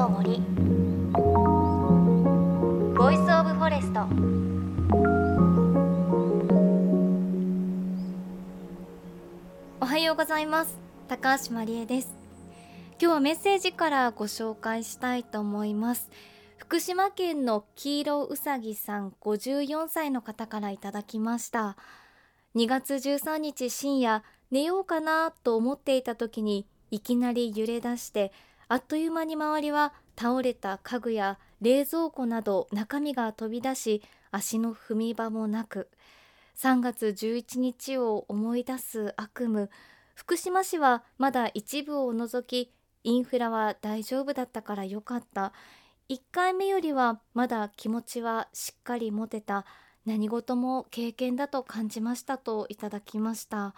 の森ボイスオブフォレスト。おはようございます。高橋真理恵です。今日はメッセージからご紹介したいと思います。福島県の黄色うさぎさん54歳の方からいただきました。2月13日深夜、寝ようかなと思っていた時にいきなり揺れ出して、あっという間に周りは倒れた家具や冷蔵庫など中身が飛び出し、足の踏み場もなく、3月11日を思い出す悪夢。福島市はまだ一部を除きインフラは大丈夫だったからよかった、1回目よりはまだ気持ちはしっかり持てた、何事も経験だと感じましたといただきました。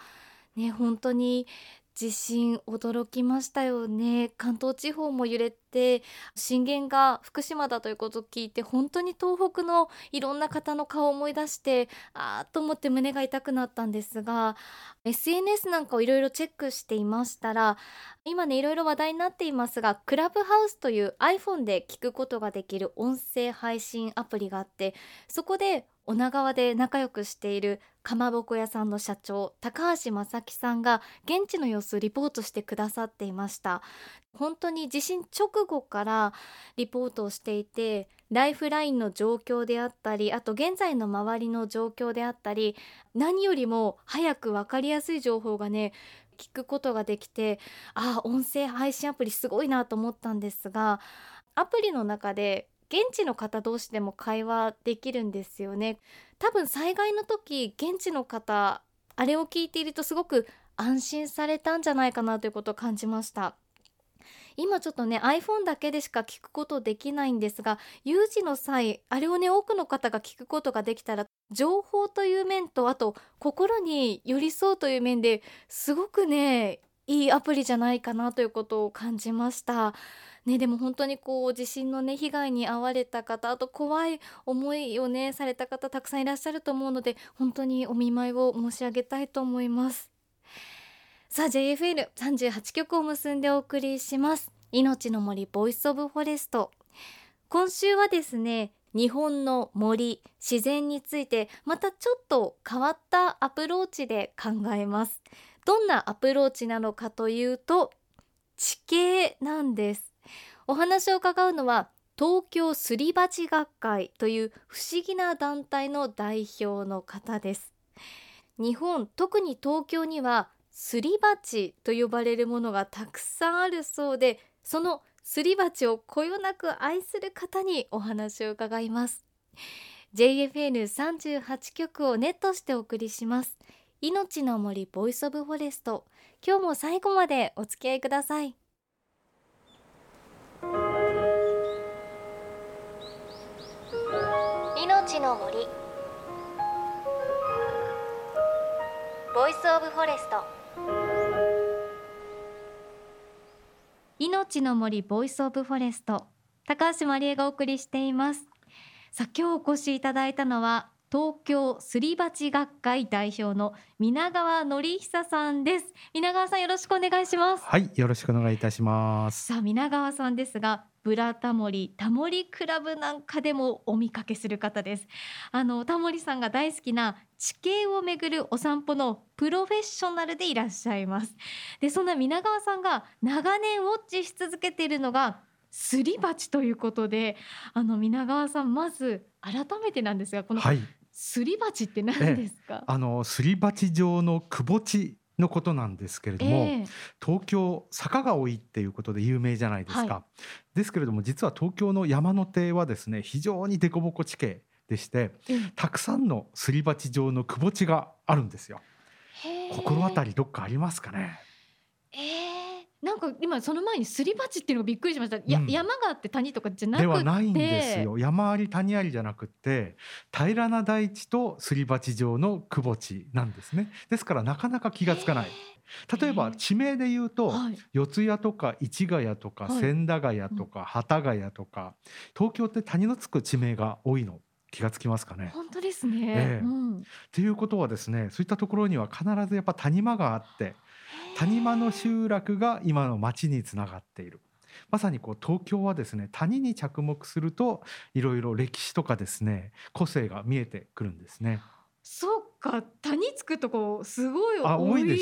ね、本当に地震驚きましたよね。関東地方も揺れて、震源が福島だということを聞いて、本当に東北のいろんな方の顔を思い出して、あーと思って胸が痛くなったんですが、 SNS なんかをいろいろチェックしていましたら、今ねいろいろ話題になっていますが、クラブハウスという iPhone で聞くことができる音声配信アプリがあって、そこで女川で仲良くしているかまぼこ屋さんの社長高橋正樹さんが現地の様子をリポートしてくださっていました。本当に地震直後からリポートをしていて、ライフラインの状況であったり、あと現在の周りの状況であったり、何よりも早く分かりやすい情報がね聞くことができて、ああ音声配信アプリすごいなと思ったんですが、アプリの中で現地の方同士でも会話できるんですよね。多分災害の時、現地の方あれを聞いているとすごく安心されたんじゃないかなということを感じました。今ちょっとね iPhone だけでしか聞くことできないんですが、有事の際あれをね多くの方が聞くことができたら、情報という面と、あと心に寄り添うという面ですごくねいいアプリじゃないかなということを感じました、ね、でも本当にこう地震のね被害に遭われた方、あと怖い思いをねされた方たくさんいらっしゃると思うので、本当にお見舞いを申し上げたいと思います。さあ JFN38 曲を結んでお送りします。命の森ボイスオブフォレスト。今週はですね、日本の森、自然についてまたちょっと変わったアプローチで考えます。どんなアプローチなのかというと、地形なんです。お話を伺うのは東京すり鉢学会という不思議な団体の代表の方です。日本、特に東京にはすり鉢と呼ばれるものがたくさんあるそうで、そのすり鉢をこよなく愛する方にお話を伺います。 JFN38 局をネットしてお送りします。命の森ボイスオブフォレスト、今日も最後までお付き合いください。命の森ボイスオブフォレスト。命の森ボイスオブフォレスト、高橋真理恵がお送りしています。さあ今日お越しいただいたのは東京すり鉢学会代表の皆川典久さんです。皆川さん、よろしくお願いします。はい、よろしくお願いいたします。さあ皆川さんですが、ブラタモリ、タモリクラブなんかでもお見かけする方です。タモリさんが大好きな地形をめぐるお散歩のプロフェッショナルでいらっしゃいます。で、そんな皆川さんが長年ウォッチし続けているのがすり鉢ということで、皆川さん、まず改めてなんですが、この、はい、すり鉢って何ですか？すり鉢状のくぼ地のことなんですけれども、東京坂が多いっていうことで有名じゃないですか、はい、ですけれども実は東京の山の手はですね、非常に凸凹地形でして、たくさんのすり鉢状のくぼ地があるんですよ。心当たりどっかありますかね？なんか今その前にすり鉢っていうのがびっくりしました。山があって谷とかじゃなくて、ではないんですよ。山あり谷ありじゃなくて、平らな大地とすり鉢状のくぼ地なんですね。ですからなかなか気がつかない。例えば地名で言うと、四谷とか市ヶ谷とか千駄ヶ谷とか幡ヶ谷とか、東京って谷のつく地名が多いの気がつきますかね？本当ですね、ということはですね、そういったところには必ずやっぱ谷間があって、谷間の集落が今の町につながっている。まさにこう東京はですね、谷に着目するといろいろ歴史とかですね、個性が見えてくるんですね。そうか、谷つくとこすごい多いで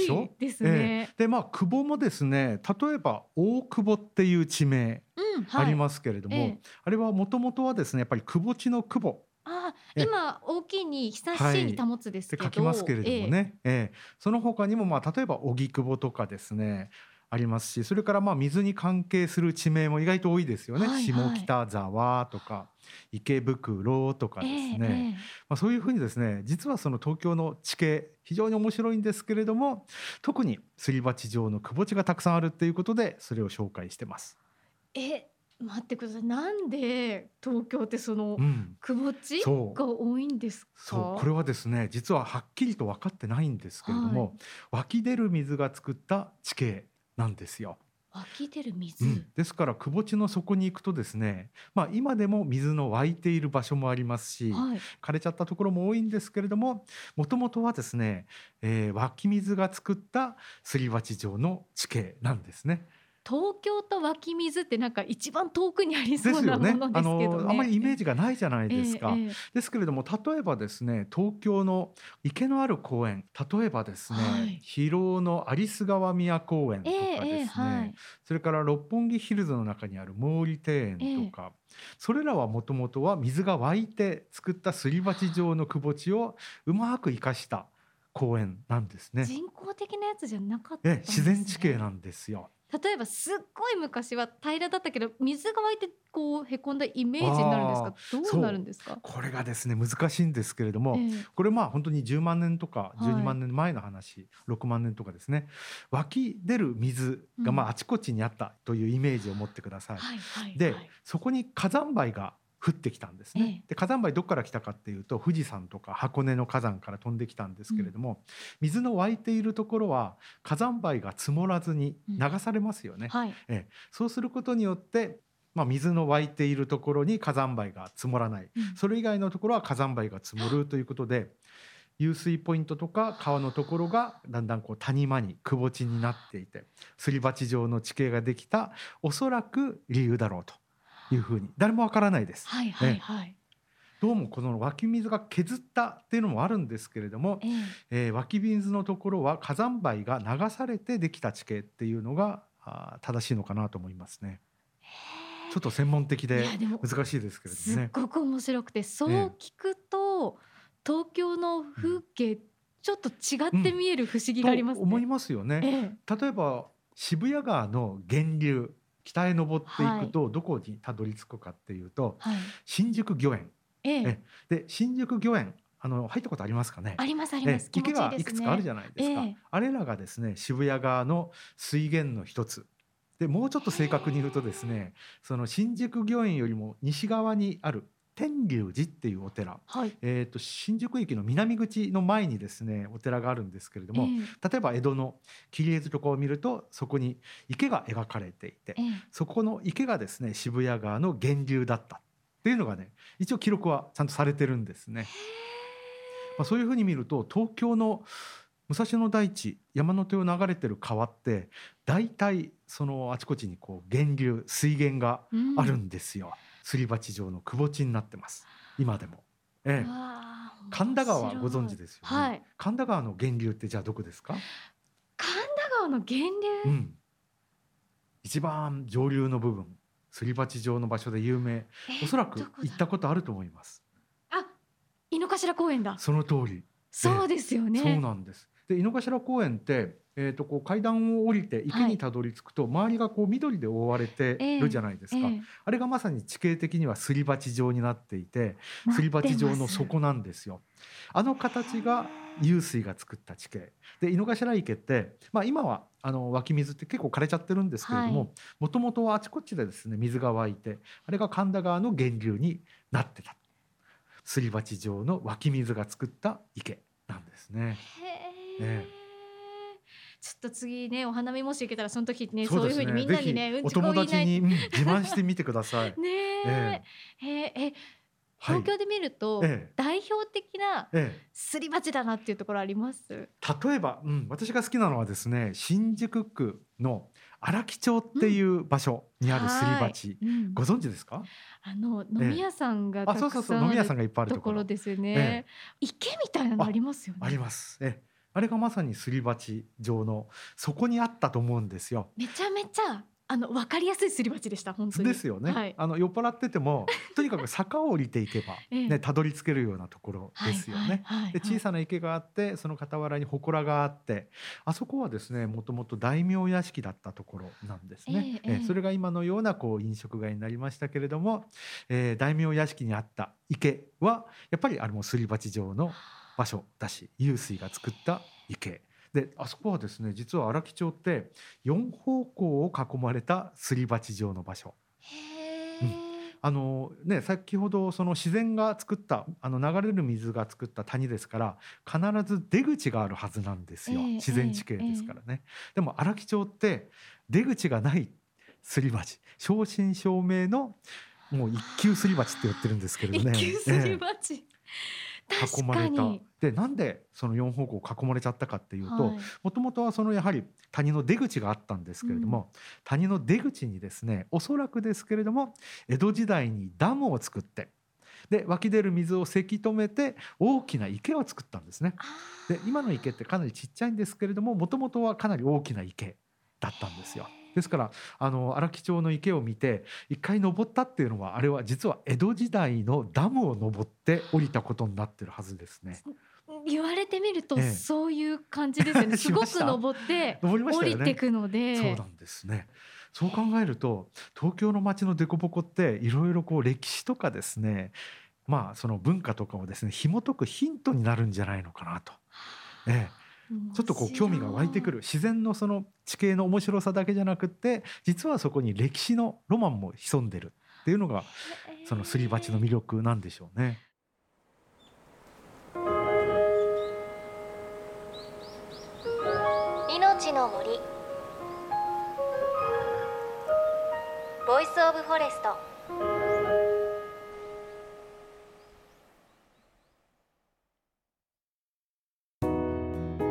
すね。で、久保もですね、例えば大久保っていう地名ありますけれども、あれはもともとはですね、やっぱり久保地の久保、今大きいに久しいに保つですけど、書きますけれどもね、その他にも例えば荻窪とかですねありますし、それから水に関係する地名も意外と多いですよね、下北沢とか池袋とかですね、そういうふうにですね、実はその東京の地形非常に面白いんですけれども、特にすり鉢状のくぼ地がたくさんあるということで、それを紹介してます。待ってください、なんで東京ってそのくぼ地が多いんですか？そうこれはですね、実ははっきりと分かってないんですけれども、湧き出る水が作った地形なんですよ。湧き出る水、ですからくぼ地の底に行くとですね、今でも水の湧いている場所もありますし、枯れちゃったところも多いんですけれども、もともとはですね、湧き水が作ったすり鉢状の地形なんですね。東京と湧き水ってなんか一番遠くにありそうなものですけど ね、 あんまりイメージがないじゃないですか、ですけれども、例えばですね、東京の池のある公園、例えばですね、広尾の有栖川宮公園とかですね、それから六本木ヒルズの中にある毛利庭園とか、それらはもともとは水が湧いて作ったすり鉢状のくぼ地をうまく生かした公園なんですね。人工的なやつじゃなかったんですね。自然地形なんですよ。例えばすっごい昔は平らだったけど、水が湧いてこうへこんだイメージになるんですか？どうなるんですか？これがですね難しいんですけれども、これ本当に10万年とか12万年前の話、6万年とかですね、湧き出る水があちこちにあったというイメージを持ってください。でそこに火山灰が降ってきたんですね。で火山灰どこから来たかっていうと、富士山とか箱根の火山から飛んできたんですけれども、水の湧いているところは火山灰が積もらずに流されますよね、そうすることによって、水の湧いているところに火山灰が積もらない、それ以外のところは火山灰が積もるということで、湧水ポイントとか川のところがだんだんこう谷間にくぼ地になっていて、すり鉢状の地形ができた、おそらく理由だろうというふうに、誰もわからないです、どうもこの湧き水が削ったっていうのもあるんですけれども、湧き水のところは火山灰が流されてできた地形っていうのが正しいのかなと思いますね。ちょっと専門的で難しいですけれどもね、すっごく面白くて、そう聞くと、東京の風景ちょっと違って見える不思議がありますね、と思いますよね、例えば渋谷川の源流、北へ登っていくとどこにたどり着くかっていうと、新宿御苑、で新宿御苑入ったことありますかね？ありますあります。気持ちいいですね。池がいくつかあるじゃないですか、あれらがですね渋谷川の水源の一つで、もうちょっと正確に言うとですね、その新宿御苑よりも西側にある天龍寺っていうお寺、新宿駅の南口の前にですねお寺があるんですけれども、例えば江戸の切り絵図とかを見ると、そこに池が描かれていて、そこの池がですね渋谷川の源流だったっていうのがね、一応記録はちゃんとされてるんですね。そういうふうに見ると、東京の武蔵野台地、山の手を流れてる川って大体そのあちこちにこう源流、水源があるんですよ、すり鉢状のくぼ地になってます今でも、神田川ご存知ですよね、神田川の源流ってじゃあどこですか？神田川の源流、一番上流の部分、すり鉢状の場所で有名、おそらく行ったことあると思います。井の頭公園だ。その通り、そうですよね、そうなんです。で井の頭公園って、こう階段を降りて池にたどり着くと、周りがこう緑で覆われてるじゃないですか、あれがまさに地形的にはすり鉢状になっていて、すり鉢状の底なんですよ。あの形が湧水が作った地形で、井の頭池って、今は湧き水って結構枯れちゃってるんですけれども、もともとはあちこちでですね水が湧いて、あれが神田川の源流になってた、すり鉢状の湧き水が作った池なんですね。ちょっと次ね、お花見もし行けたらその時ね、そういう風にみんなにね、お友達に自慢してみてください。東京で見ると代表的なすり鉢だなっていうところあります、例えば、私が好きなのはですね、新宿区の荒木町っていう場所にあるすり鉢、ご存知ですか？飲み屋さんがたくさんあるところですよね。池みたいなのありますよね。あります、あれがまさにすり鉢状のそこにあったと思うんですよ。めちゃめちゃ分かりやすいすり鉢でした。本当にですよね、酔っ払っててもとにかく坂を降りていけばね、たどり着けるようなところですよね。で、小さな池があって、その傍らに祠があって、あそこはですね、もともと大名屋敷だったところなんですね、それが今のようなこう飲食街になりましたけれども、大名屋敷にあった池はやっぱりあれもすり鉢状の場所だし、湧水が作った池で、あそこはですね、実は荒木町って4方向を囲まれたすり鉢状の場所。へー、先ほどその自然が作った流れる水が作った谷ですから、必ず出口があるはずなんですよ、自然地形ですからね、でも荒木町って出口がないすり鉢、正真正銘のもう一級すり鉢って言ってるんですけれどね。一級すり鉢、囲まれた。で、なんでその4方向囲まれちゃったかっていうと、もともとはそのやはり谷の出口があったんですけれども、谷の出口にですね、おそらくですけれども江戸時代にダムを作って、で湧き出る水をせき止めて大きな池を作ったんですね。で、今の池ってかなりちっちゃいんですけれども、もともとはかなり大きな池だったんですよ。ですから荒木町の池を見て一回登ったっていうのは、あれは実は江戸時代のダムを登って降りたことになってるはずですね。言われてみるとそういう感じですよね。すごく登って降りてくので、そうなんですね。そう考えると東京の街の凸凹っていろいろこう歴史とかですね、その文化とかをですね紐解くヒントになるんじゃないのかなと、ちょっとこう興味が湧いてくる。自然のその地形の面白さだけじゃなくって、実はそこに歴史のロマンも潜んでるっていうのがそのすり鉢の魅力なんでしょうね。命の森、ボイスオブフォレスト。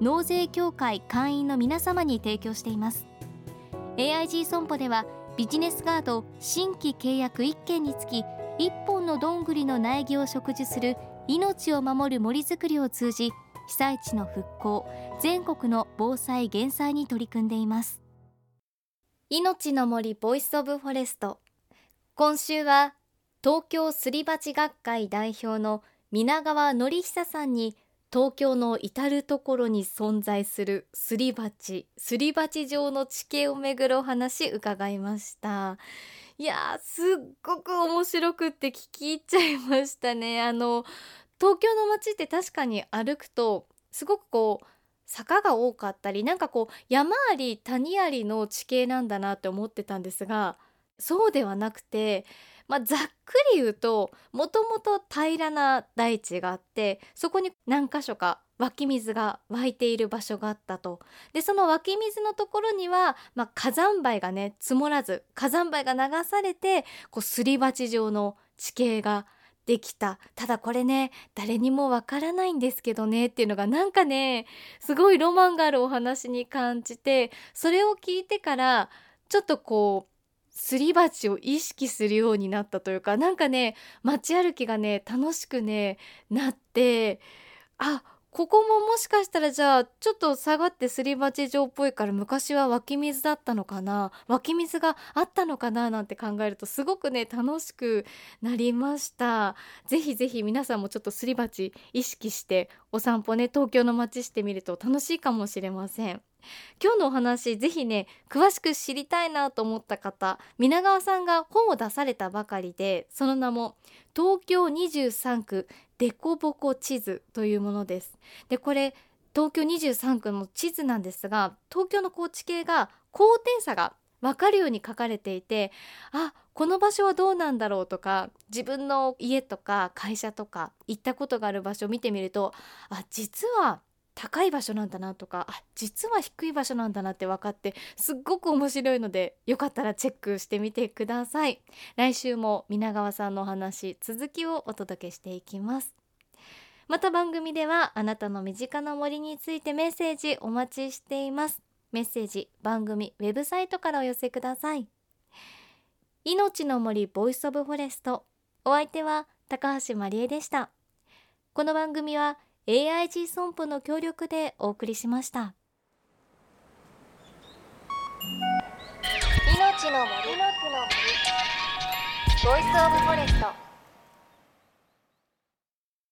納税協会会員の皆様に提供しています。 AIG 損保ではビジネスガード新規契約1件につき1本のどんぐりの苗木を植樹する命を守る森づくりを通じ、被災地の復興、全国の防災減災に取り組んでいます。命の森ボイスオブフォレスト、今週は東京すり鉢学会代表の皆川典久さんに、東京の至るところに存在するすり鉢、すり鉢状の地形をめぐるお話伺いました。いやー、すっごく面白くって聞き入っちゃいましたね。東京の街って確かに歩くとすごくこう坂が多かったり、なんかこう山あり谷ありの地形なんだなって思ってたんですが、そうではなくて、ざっくり言うともともと平らな大地があって、そこに何か所か湧き水が湧いている場所があったと。で、その湧き水のところには、火山灰がね積もらず、火山灰が流されてこうすり鉢状の地形ができた。ただこれね、誰にもわからないんですけどねっていうのが、なんかねすごいロマンがあるお話に感じて、それを聞いてからちょっとこうすり鉢を意識するようになったというか、なんかね街歩きがね楽しくねなって、あ、ここももしかしたらじゃあちょっと下がってすり鉢状っぽいから、昔は湧き水だったのかな、湧き水があったのかななんて考えると、すごくね楽しくなりました。ぜひぜひ皆さんもちょっとすり鉢意識してお散歩ね、東京の街してみると楽しいかもしれません。今日のお話ぜひね詳しく知りたいなと思った方、皆川さんが本を出されたばかりで、その名も東京23区デコボコ地図というものです。でこれ東京23区の地図なんですが、東京の地形が高低差が分かるように書かれていて、あ、この場所はどうなんだろうとか、自分の家とか会社とか行ったことがある場所を見てみると、あ、実は高い場所なんだなとか、あ、実は低い場所なんだなって分かって、すっごく面白いので、よかったらチェックしてみてください。来週も皆川さんのお話続きをお届けしていきます。また番組ではあなたの身近な森についてメッセージお待ちしています。メッセージ番組ウェブサイトからお寄せください。命の森ボイスオブフォレスト、お相手は高橋まりえでした。この番組は AIG 損保の協力でお送りしました。命の森ボイスオブフォレスト。